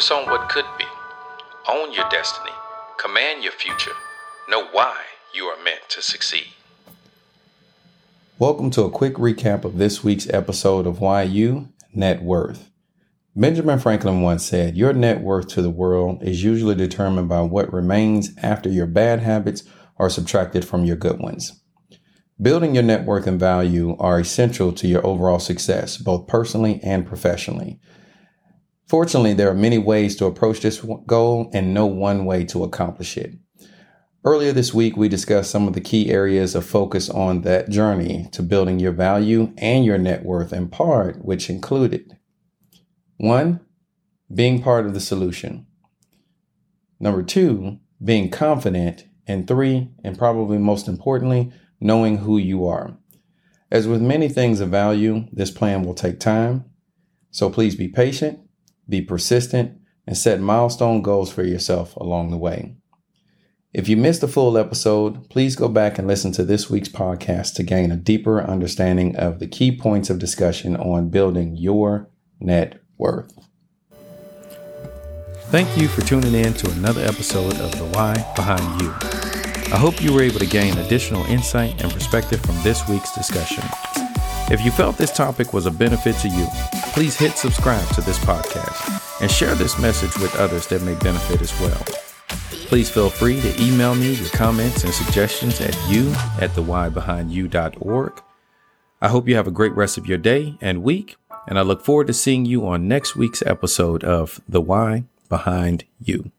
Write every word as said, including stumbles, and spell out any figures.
Focus on what could be. Own your destiny. Command your future. Know why you are meant to succeed. Welcome to a quick recap of this week's episode of Y U, Net Worth. Benjamin Franklin once said, "Your net worth to the world is usually determined by what remains after your bad habits are subtracted from your good ones." Building your net worth and value are essential to your overall success, both personally and professionally. Fortunately, there are many ways to approach this goal and no one way to accomplish it. Earlier this week, we discussed some of the key areas of focus on that journey to building your value and your net worth in part, which included one, being part of the solution. Number two, being confident. And three, and probably most importantly, knowing who you are. As with many things of value, this plan will take time. So please be patient, be persistent, and set milestone goals for yourself along the way. If you missed a full episode, please go back and listen to this week's podcast to gain a deeper understanding of the key points of discussion on building your net worth. Thank you for tuning in to another episode of The Why Behind You. I hope you were able to gain additional insight and perspective from this week's discussion. If you felt this topic was a benefit to you, please hit subscribe to this podcast and share this message with others that may benefit as well. Please feel free to email me your comments and suggestions at you at the why behind you dot org. I hope you have a great rest of your day and week, and I look forward to seeing you on next week's episode of The Why Behind You.